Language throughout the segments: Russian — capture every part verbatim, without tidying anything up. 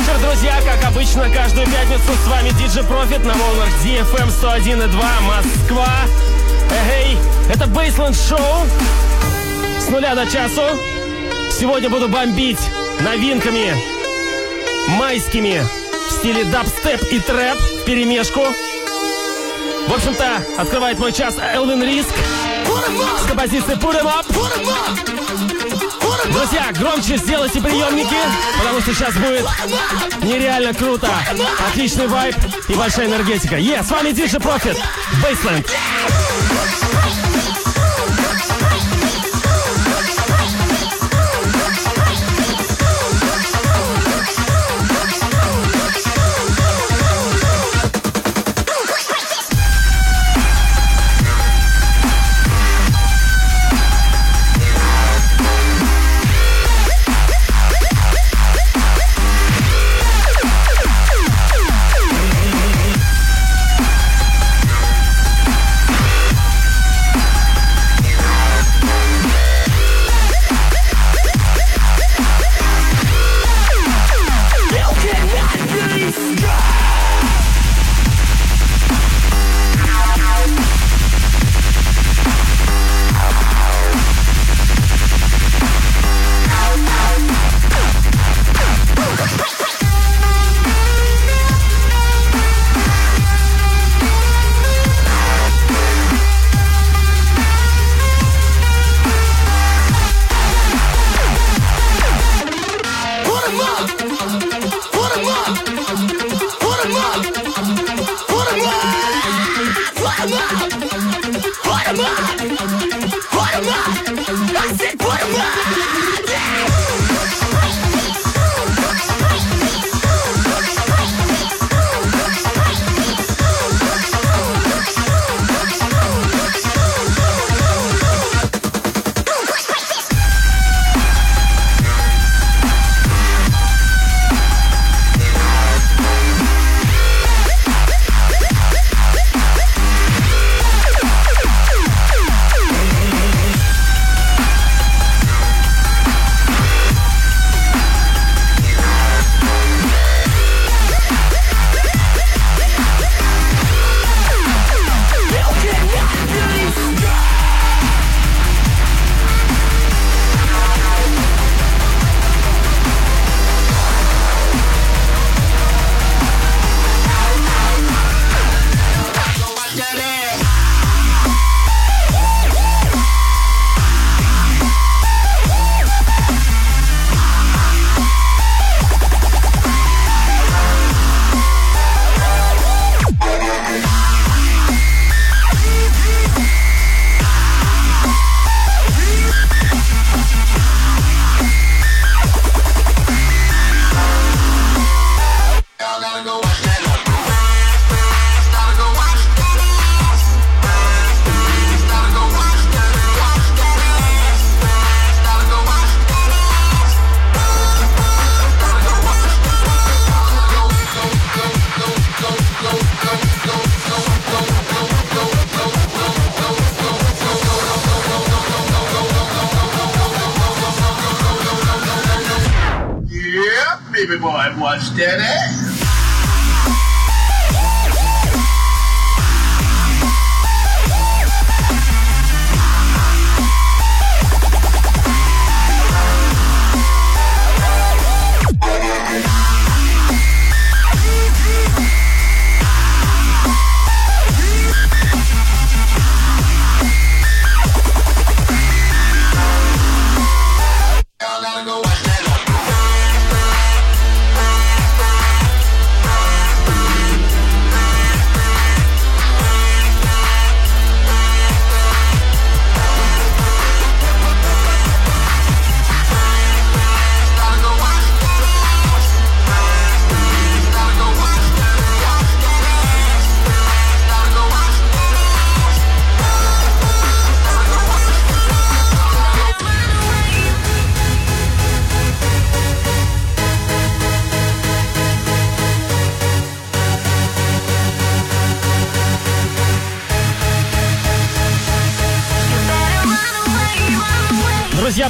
вечер, друзья. Как обычно, каждую пятницу с вами ди джей Profit на волнах ди эф эм сто один и два Москва. Эй, это Bassland Show с нуля до часу. Сегодня буду бомбить новинками майскими в стиле дабстеп и трэп в перемешку. В общем-то, открывает мой час Элвин Риск с композицией Put 'em Up. Друзья, громче сделайте приемники, потому что сейчас будет нереально круто. Отличный вайб и большая энергетика. Е, с вами ди джей Profit, Bassland.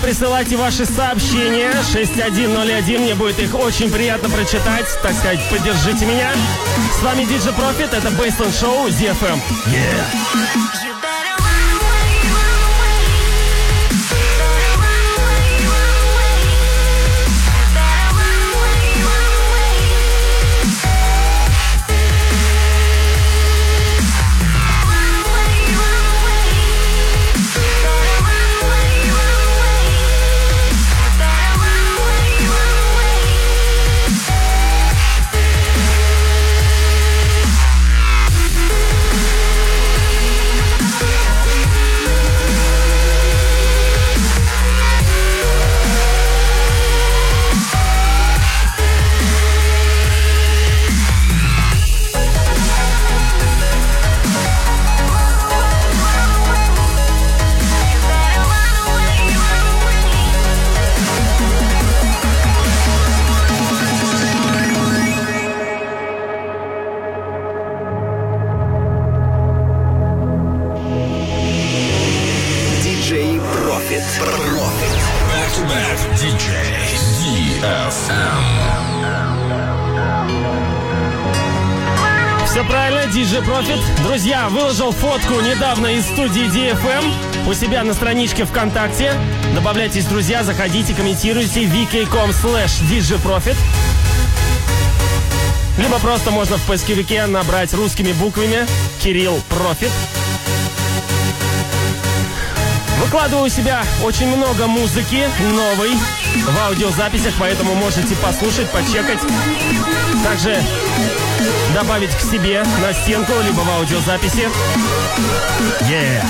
присылайте ваши сообщения. шесть один ноль один, мне будет их очень приятно прочитать. Так сказать, поддержите меня. С вами диджей Profit, это Bassland Show, ди эф эм. Yeah. Выложил фотку недавно из студии ди эф эм у себя на страничке ВКонтакте. Добавляйтесь, друзья, заходите, комментируйте ви кей точка ком слэш диджей профит. Либо просто можно в поисковике набрать русскими буквами Кирилл Профит. Выкладываю у себя очень много музыки новой в аудиозаписях, поэтому можете послушать, почекать. Также добавить к себе на стенку, либо в аудиозаписи. Yeah.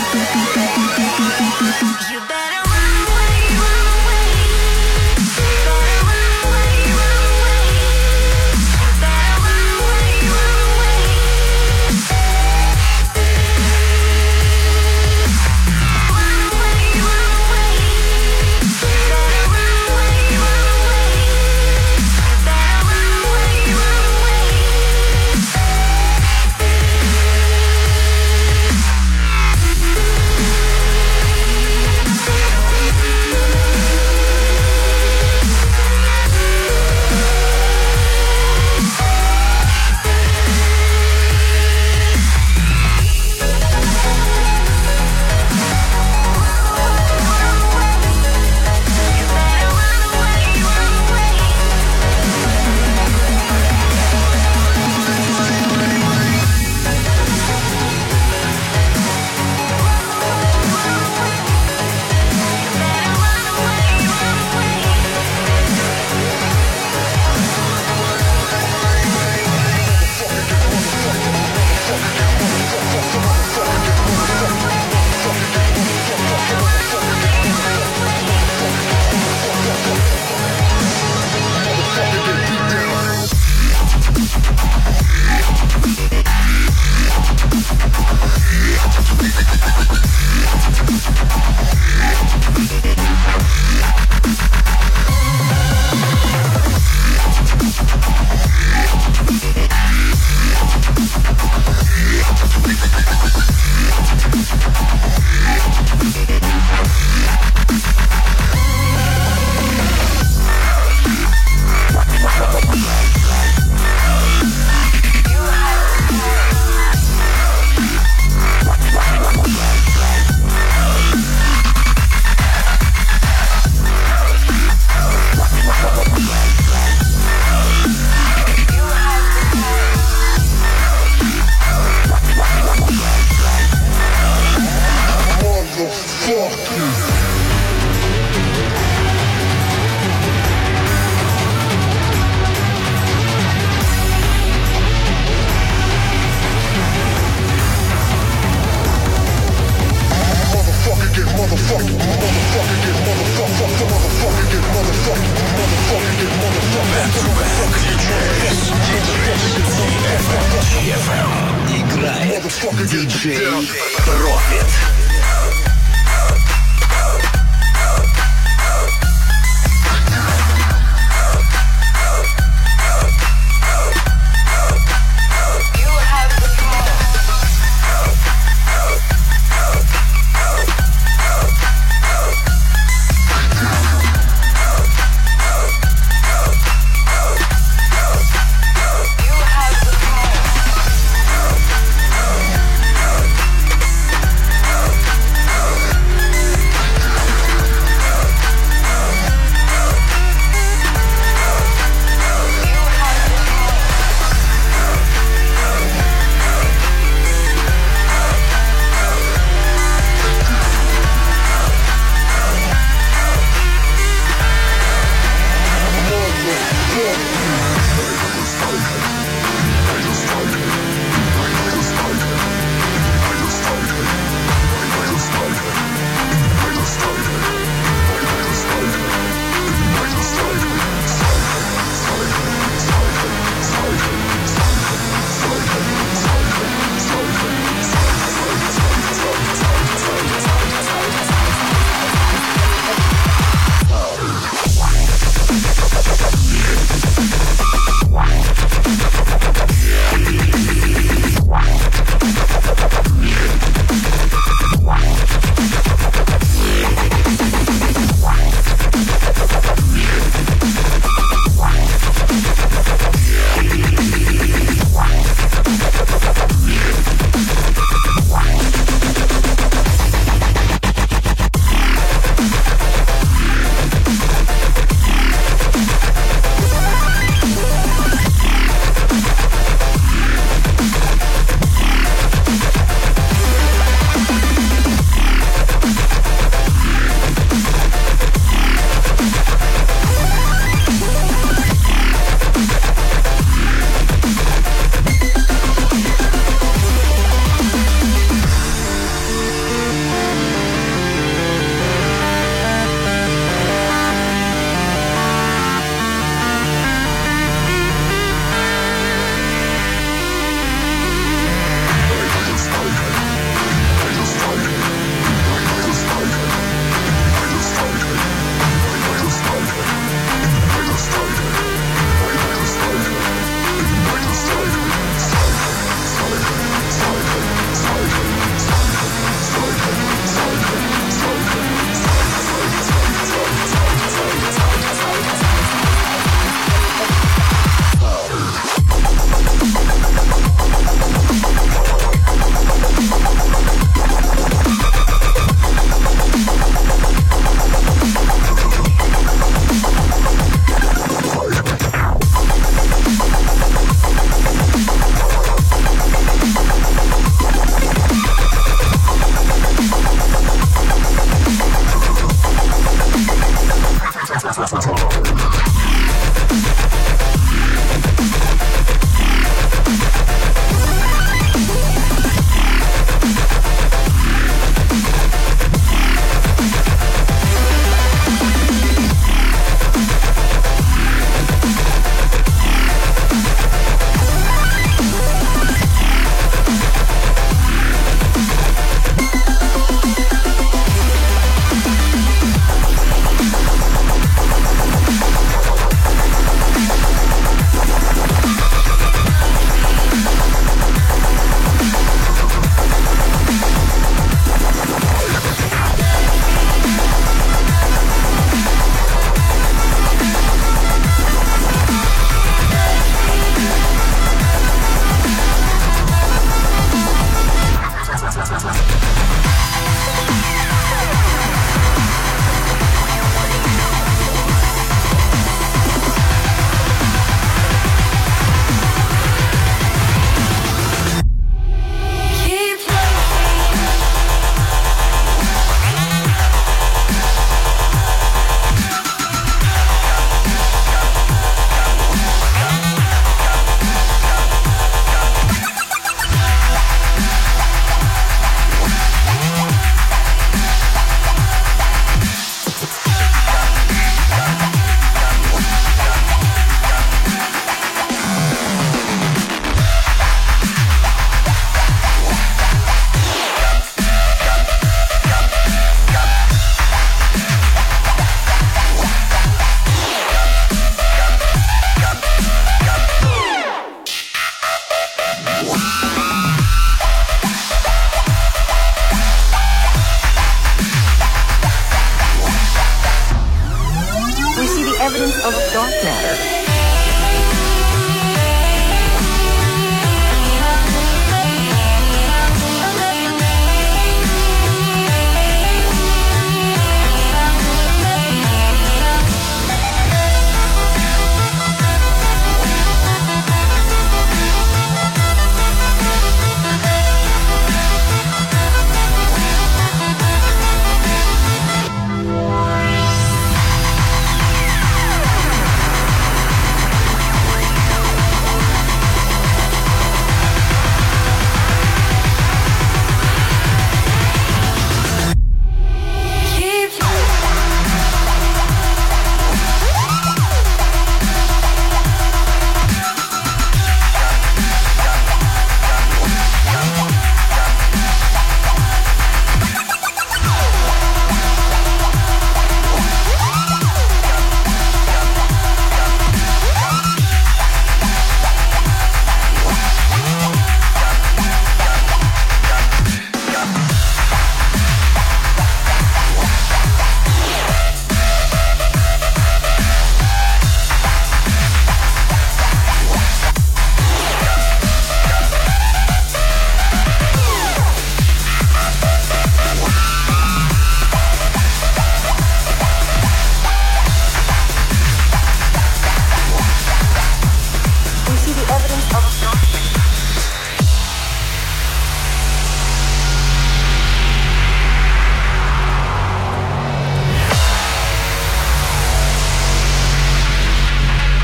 matter.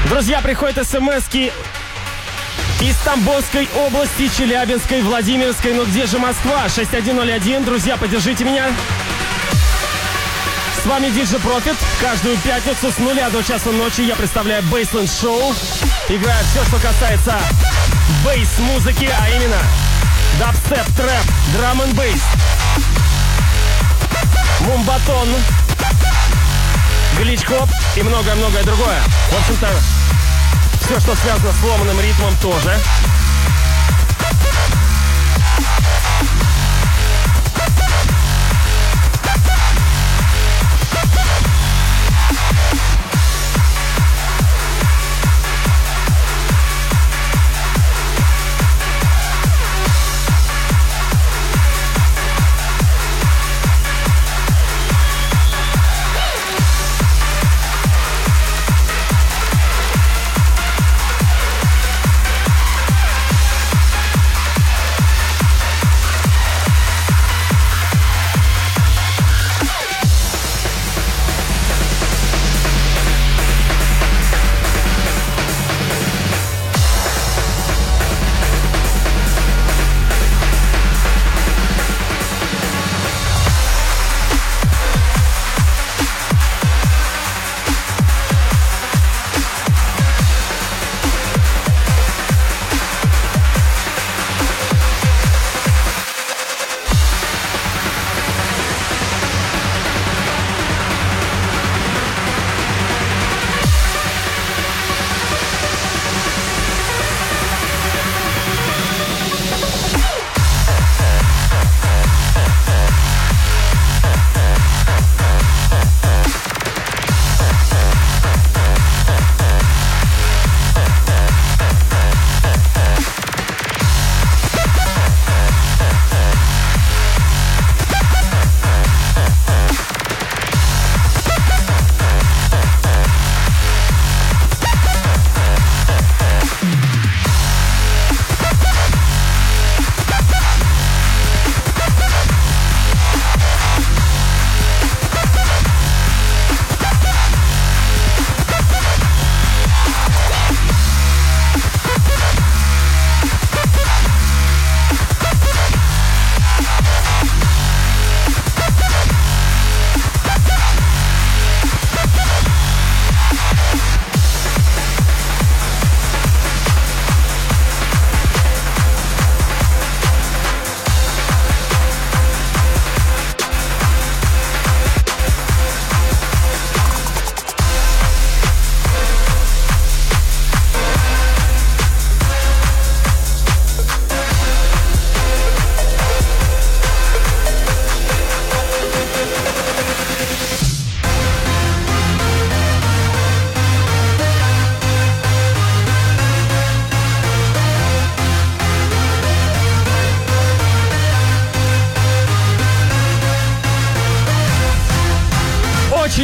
Друзья, приходят смски из Тамбовской области, Челябинской, Владимирской. Ну где же Москва? шесть один ноль один. Друзья, поддержите меня. С вами ди джей Profit. Каждую пятницу с нуля до часа ночи я представляю Bassland Show. Играю все, что касается бейс-музыки, а именно дабстеп, трэп, драм-н-бейс, мумбатон, глич-хоп и многое-многое другое. В общем-то, все, что связано с сломанным ритмом, тоже.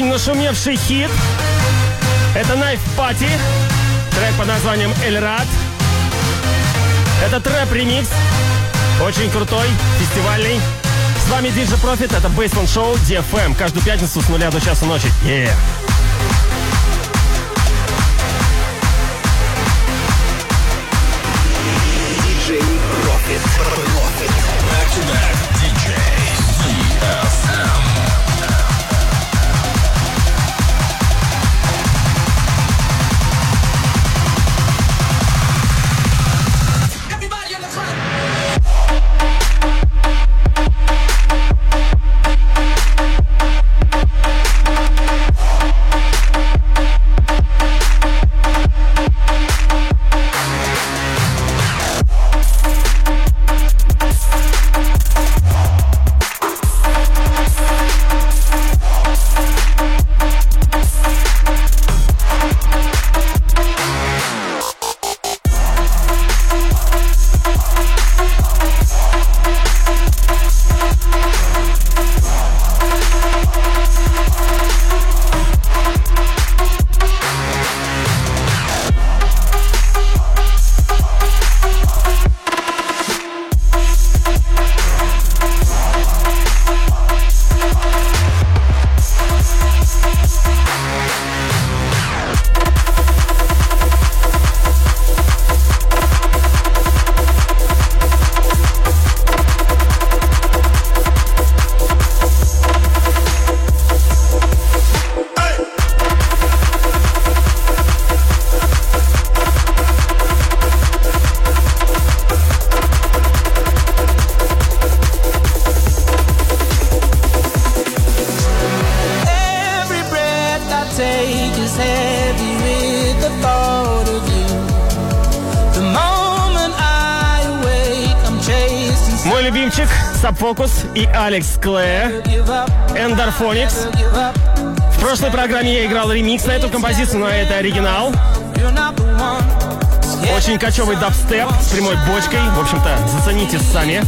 очень нашумевший хит. Это Knife Party, трек под названием «Эль Рад». Это трэп-ремикс, очень крутой, фестивальный. С вами ди джей Profit, это Bassland Show ди эф эм, каждую пятницу с нуля до часа ночи. Yeah. ди джей Profit, Profit, back to back, ди джей ди эф эм. Focus и Alex Clare, Endorphonics. В прошлой программе я играл ремикс на эту композицию, но это оригинал. Очень кочевый дабстеп с прямой бочкой. В общем-то, зацените сами.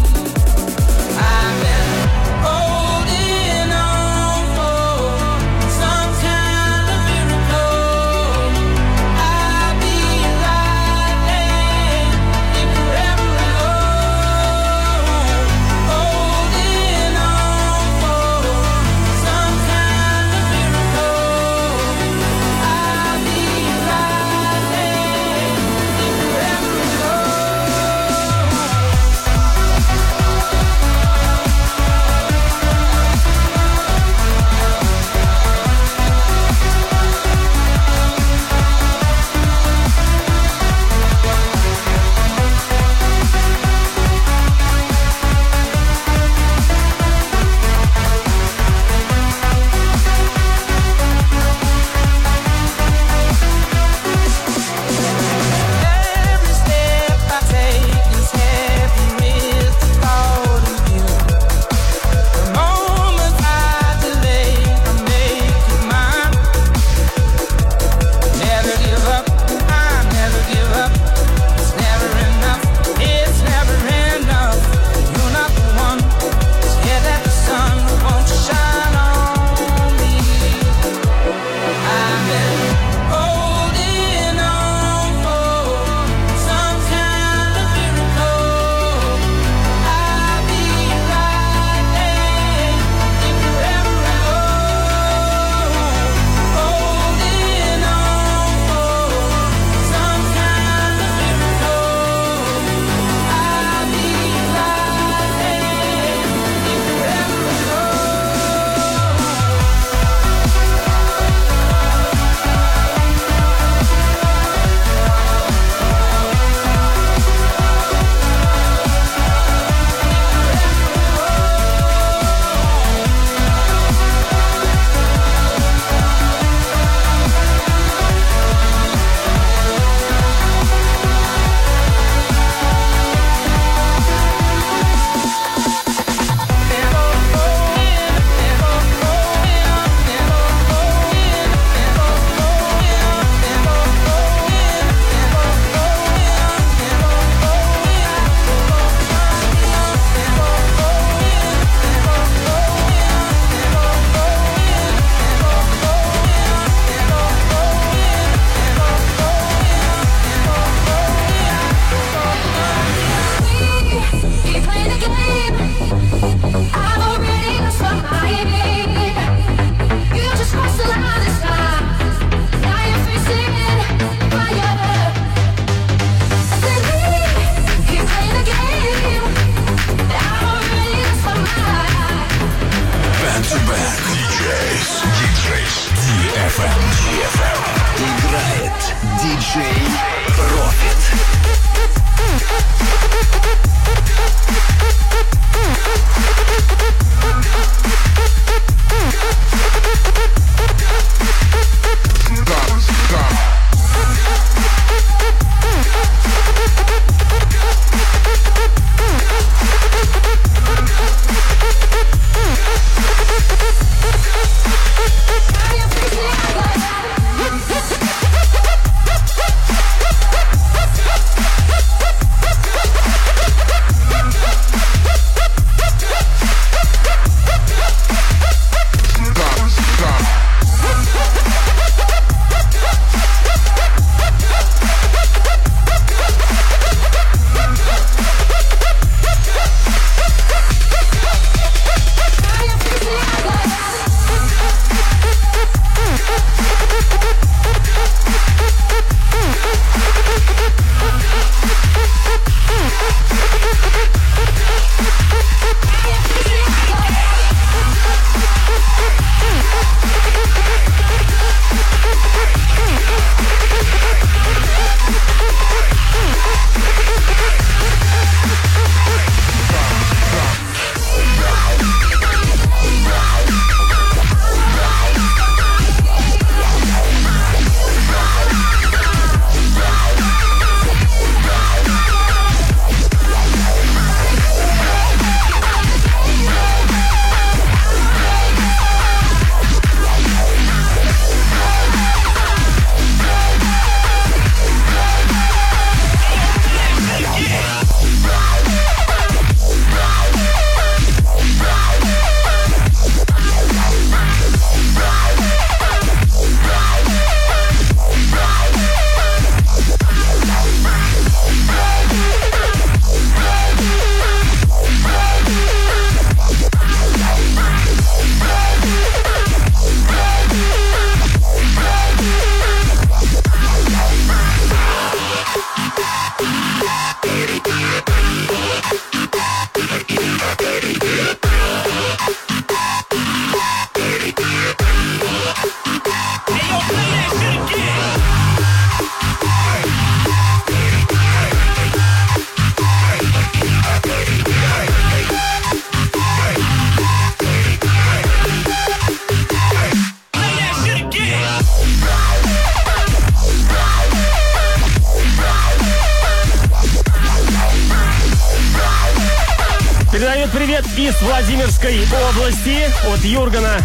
привет из Владимирской области от Юргена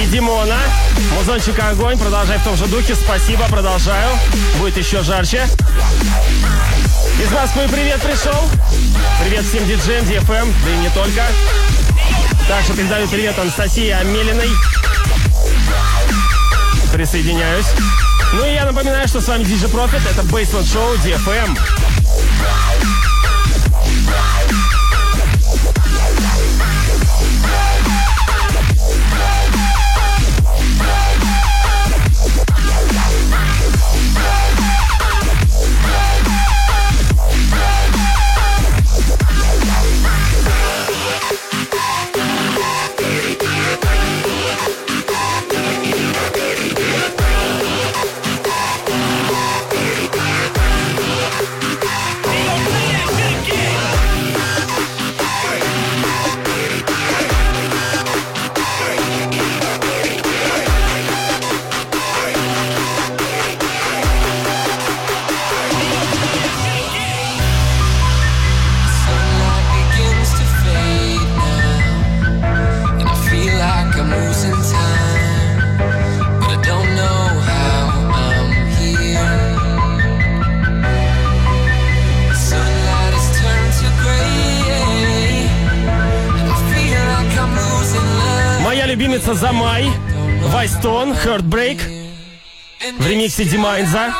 и Димона. Музончик огонь, продолжай в том же духе. Спасибо, продолжаю. Будет еще жарче. Из Москвы привет пришел. Привет всем диджеям, ди эф эм, да и не только. Также передаю привет Анастасии Амелиной. Присоединяюсь. Ну и я напоминаю, что с вами ди джей Profit. Это Bassland Show ди эф эм. Замай, Вайстон, Heartbreak в ремиксе Дима Инза.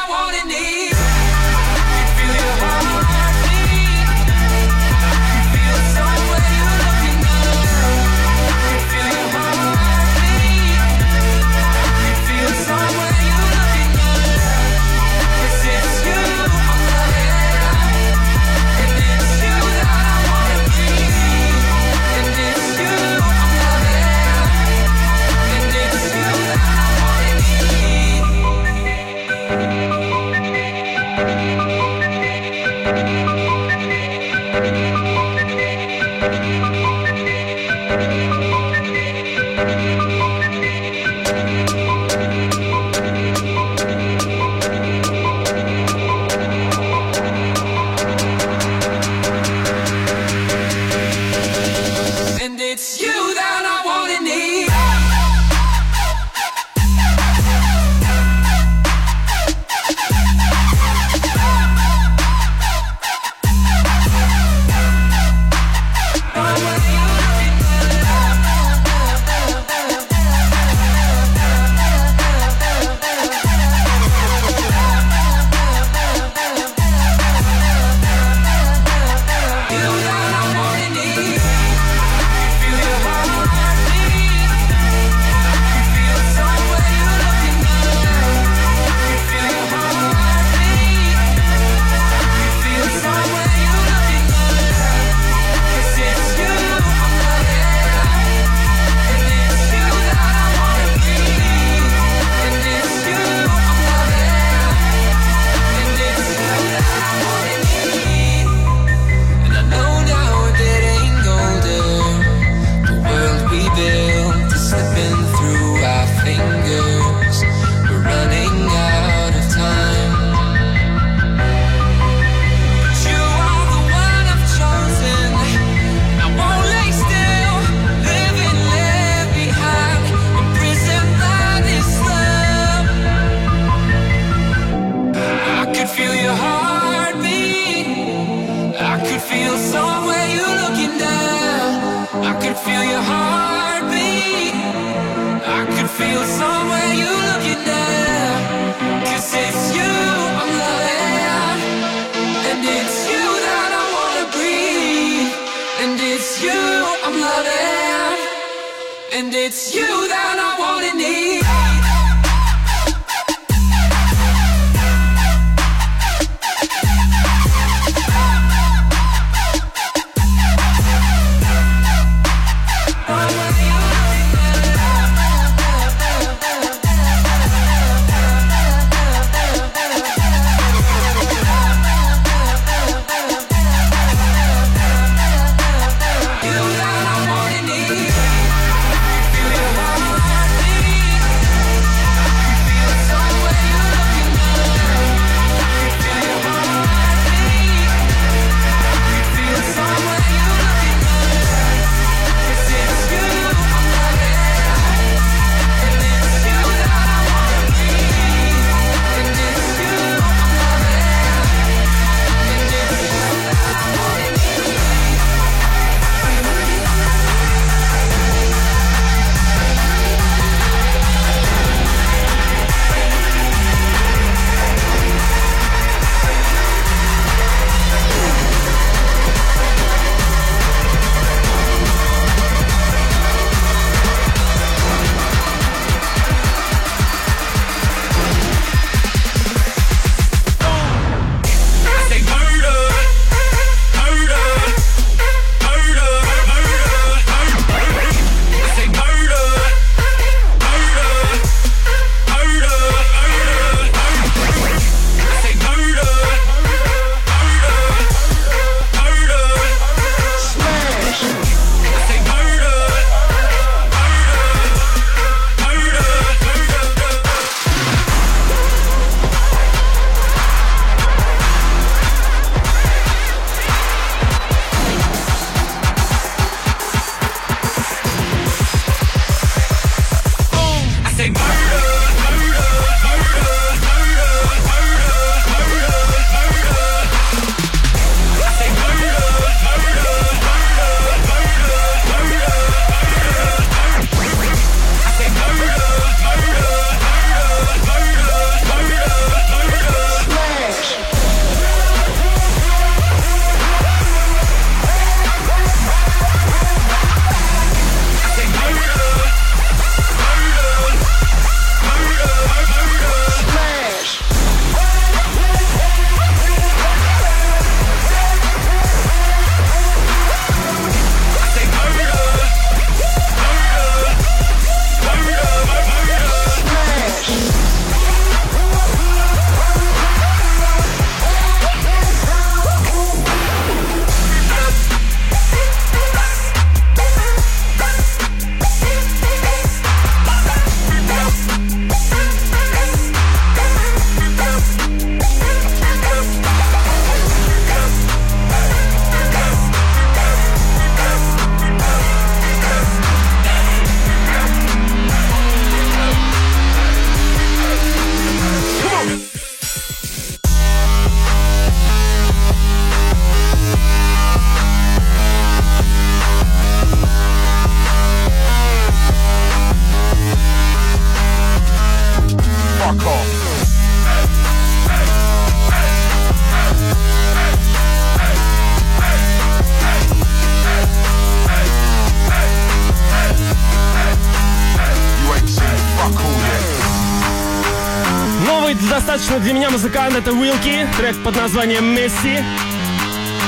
достаточно для меня музыкант — это Wilkie, трек под названием Messi.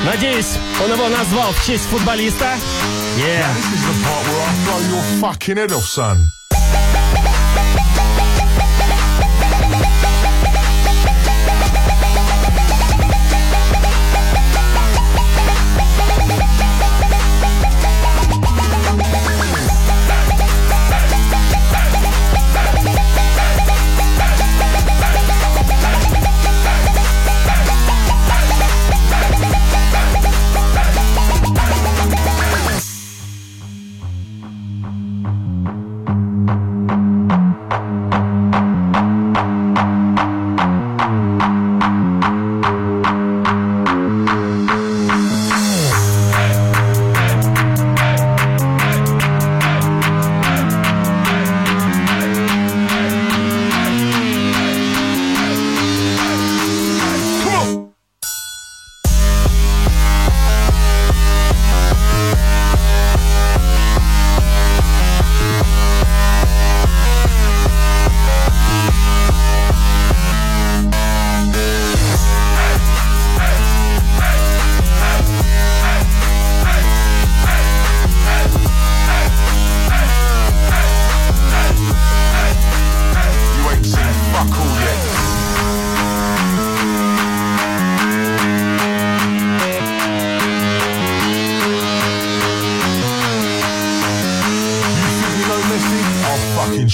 Надеюсь, он его назвал в честь футболиста. Yeah.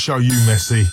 Show you, Messi.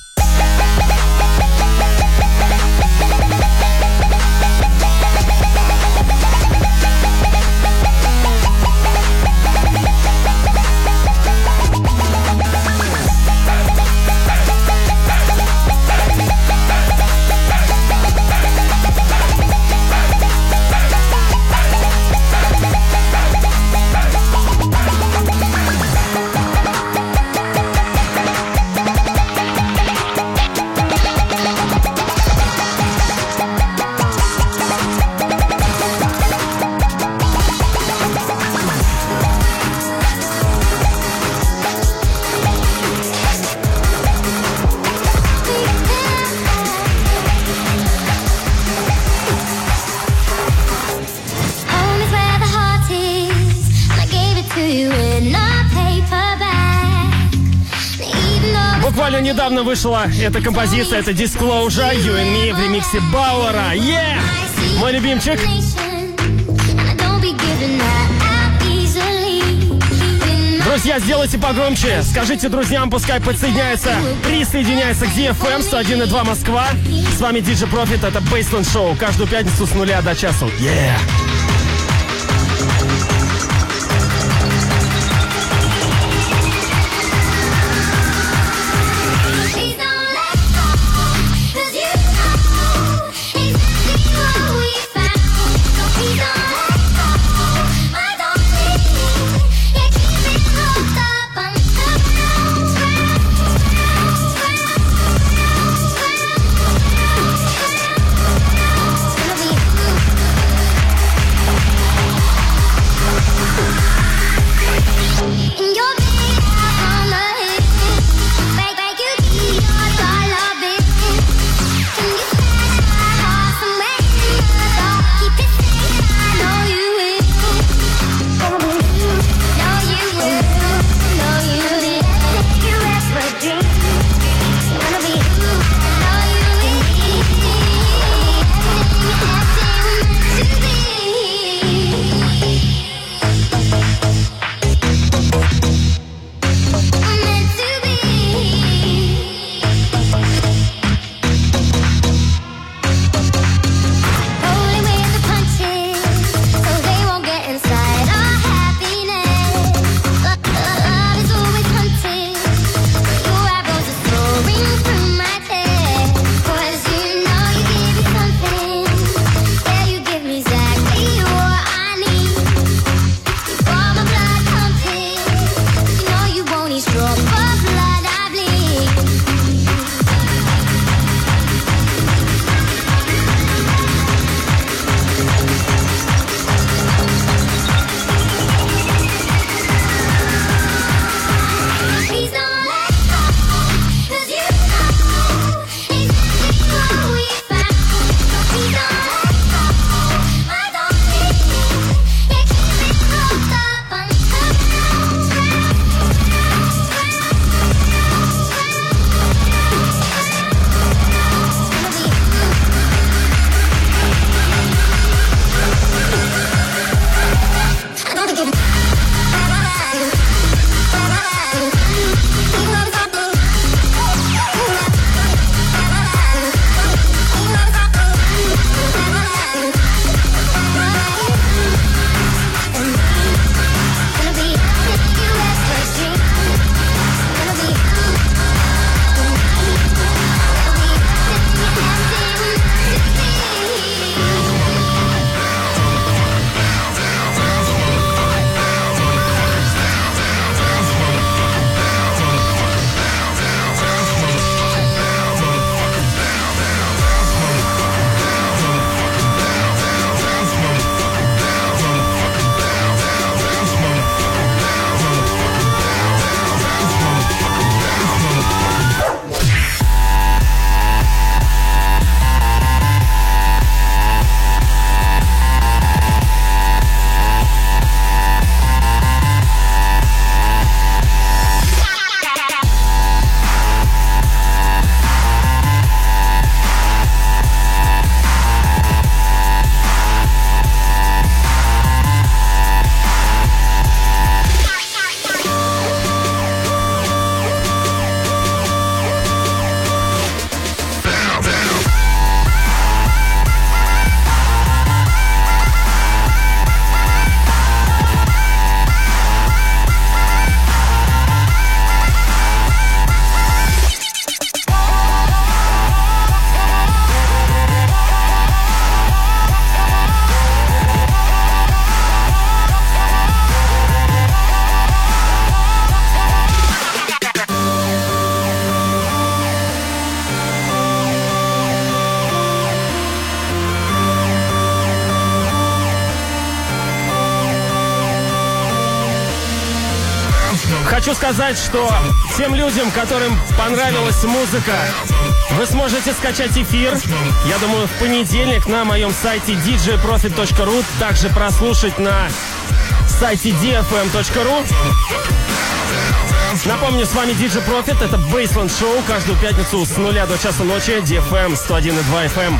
Недавно вышла эта композиция, это Disclosure, You and Me в ремиксе Бауэра. Yeah! Мой любимчик. Друзья, сделайте погромче. Скажите друзьям, пускай подсоединяются, присоединяются к ди эф эм сто один и два Москва. С вами ди джей Profit, это Bassland Show. Каждую пятницу с нуля до часу. Yeah! хочу сказать, что тем людям, которым понравилась музыка, вы сможете скачать эфир, я думаю, в понедельник на моем сайте ди джей профит точка ру, также прослушать на сайте ди эф эм точка ру. Напомню, с вами ди джей Profit, это Bassland Show, каждую пятницу с нуля до часа ночи, ди эф эм сто один и два эф эм.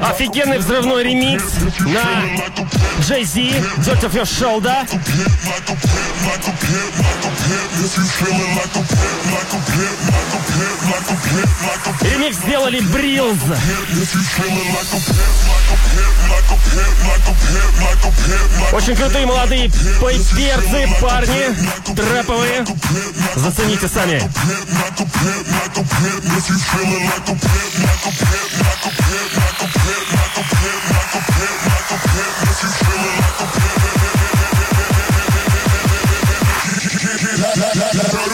Офигенный взрывной ремикс на Jay-Z, Dirt of your shoulder. Ремикс сделали Бриллз. Очень крутые молодые пейперцы, парни, трэповые. Зацените сами. Got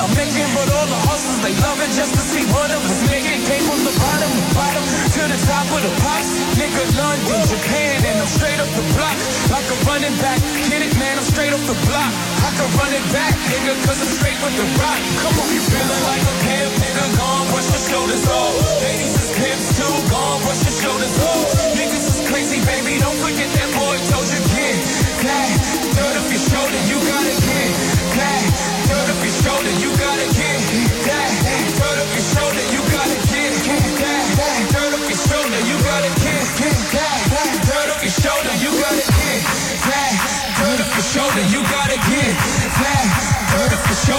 I'm making, but all the hustlers, they love it just to see what of us make it. Came from the bottom, bottom to the top of the pops. Nigga, London, Japan, and I'm straight up the block. Like a running back, get it, man, I'm straight up the block. I can run it back, nigga, cause I'm straight with the rock. Come on, you feeling like a pimp, nigga, gone, brush your shoulders off. Ladies is pimps too, gone, brush your shoulders off. Niggas is crazy, baby, don't forget that boy told you kid. Clap, dirt off your shoulder, you gotta get. Clap, dirt off your shoulder, you gotta get. Clap, dirt off your shoulder, you gotta get. Clap, dirt off your shoulder, you gotta get. Clap, dirt off your shoulder, you gotta get. Clap, dirt off your shoulder, you gotta get. Clap, dirt off your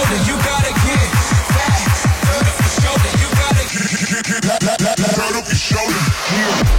shoulder, you gotta get. Clap, dirt off your shoulder, you gotta get. Dirt off your shoulder.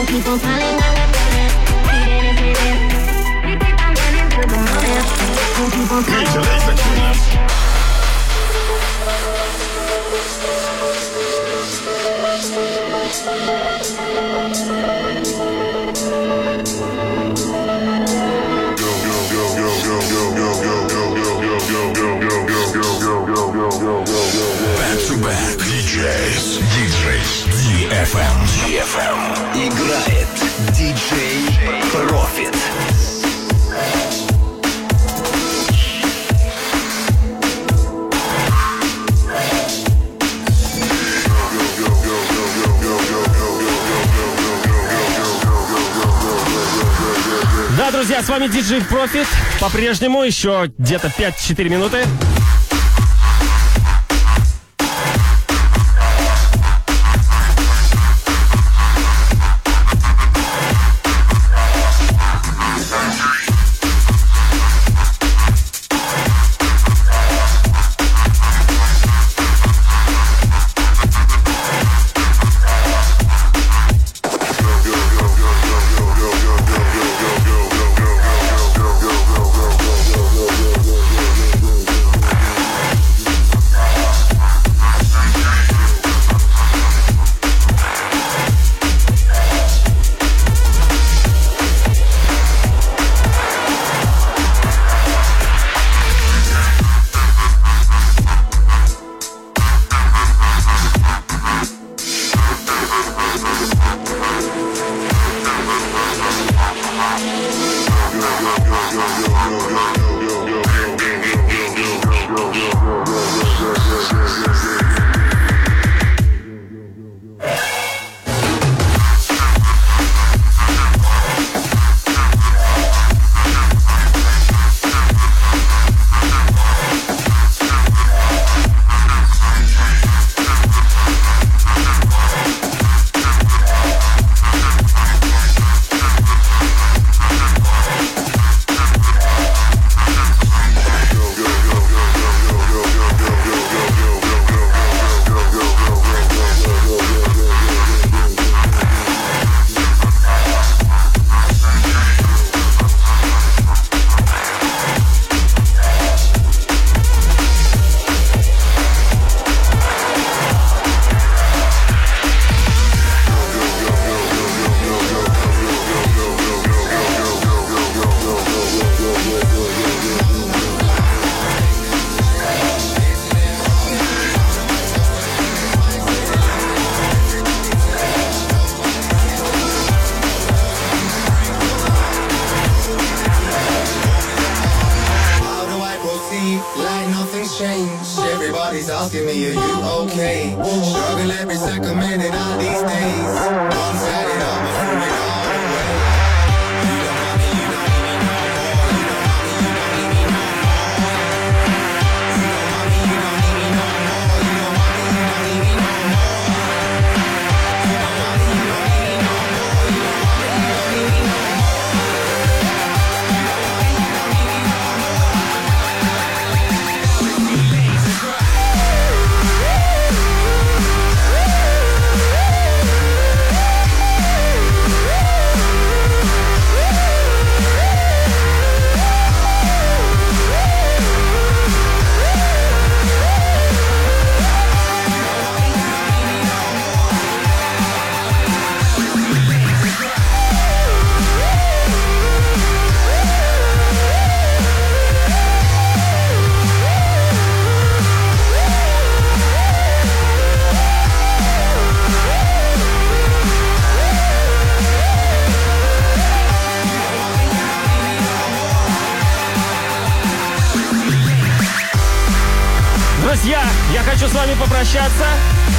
We'll be right back. Да, друзья, с вами ди джей Profit. По-прежнему еще где-то пять-четыре минуты.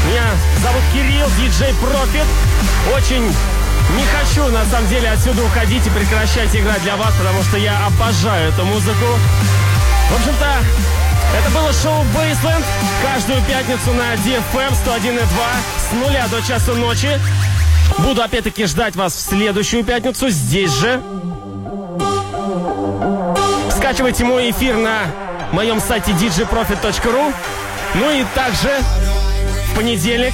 Меня зовут Кирилл, ди джей Profit. Очень не хочу, на самом деле, отсюда уходить и прекращать играть для вас, потому что я обожаю эту музыку. В общем-то, это было шоу Bassland. Каждую пятницу на ди эф эм сто один и два с нуля до часу ночи. Буду опять-таки ждать вас в следующую пятницу здесь же. Скачивайте мой эфир на моем сайте ди джей профит точка ру. Ну и также в понедельник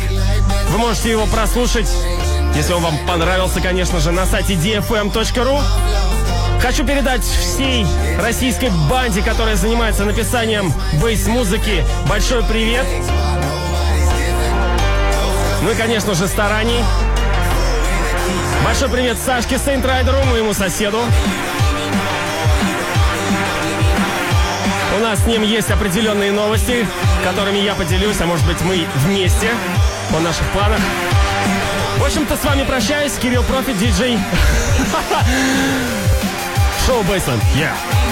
вы можете его прослушать, если он вам понравился, конечно же, на сайте ди эф эм точка ру. Хочу передать всей российской банде, которая занимается написанием бейс-музыки, большой привет. Ну и, конечно же, стараний. Большой привет Сашке Сейнтрайдеру, моему соседу. У нас с ним есть определенные новости, которыми я поделюсь, а может быть мы вместе по наших планах. В общем-то, с вами прощаюсь. Кирилл Profit, диджей. Шоу Bassland. Yeah.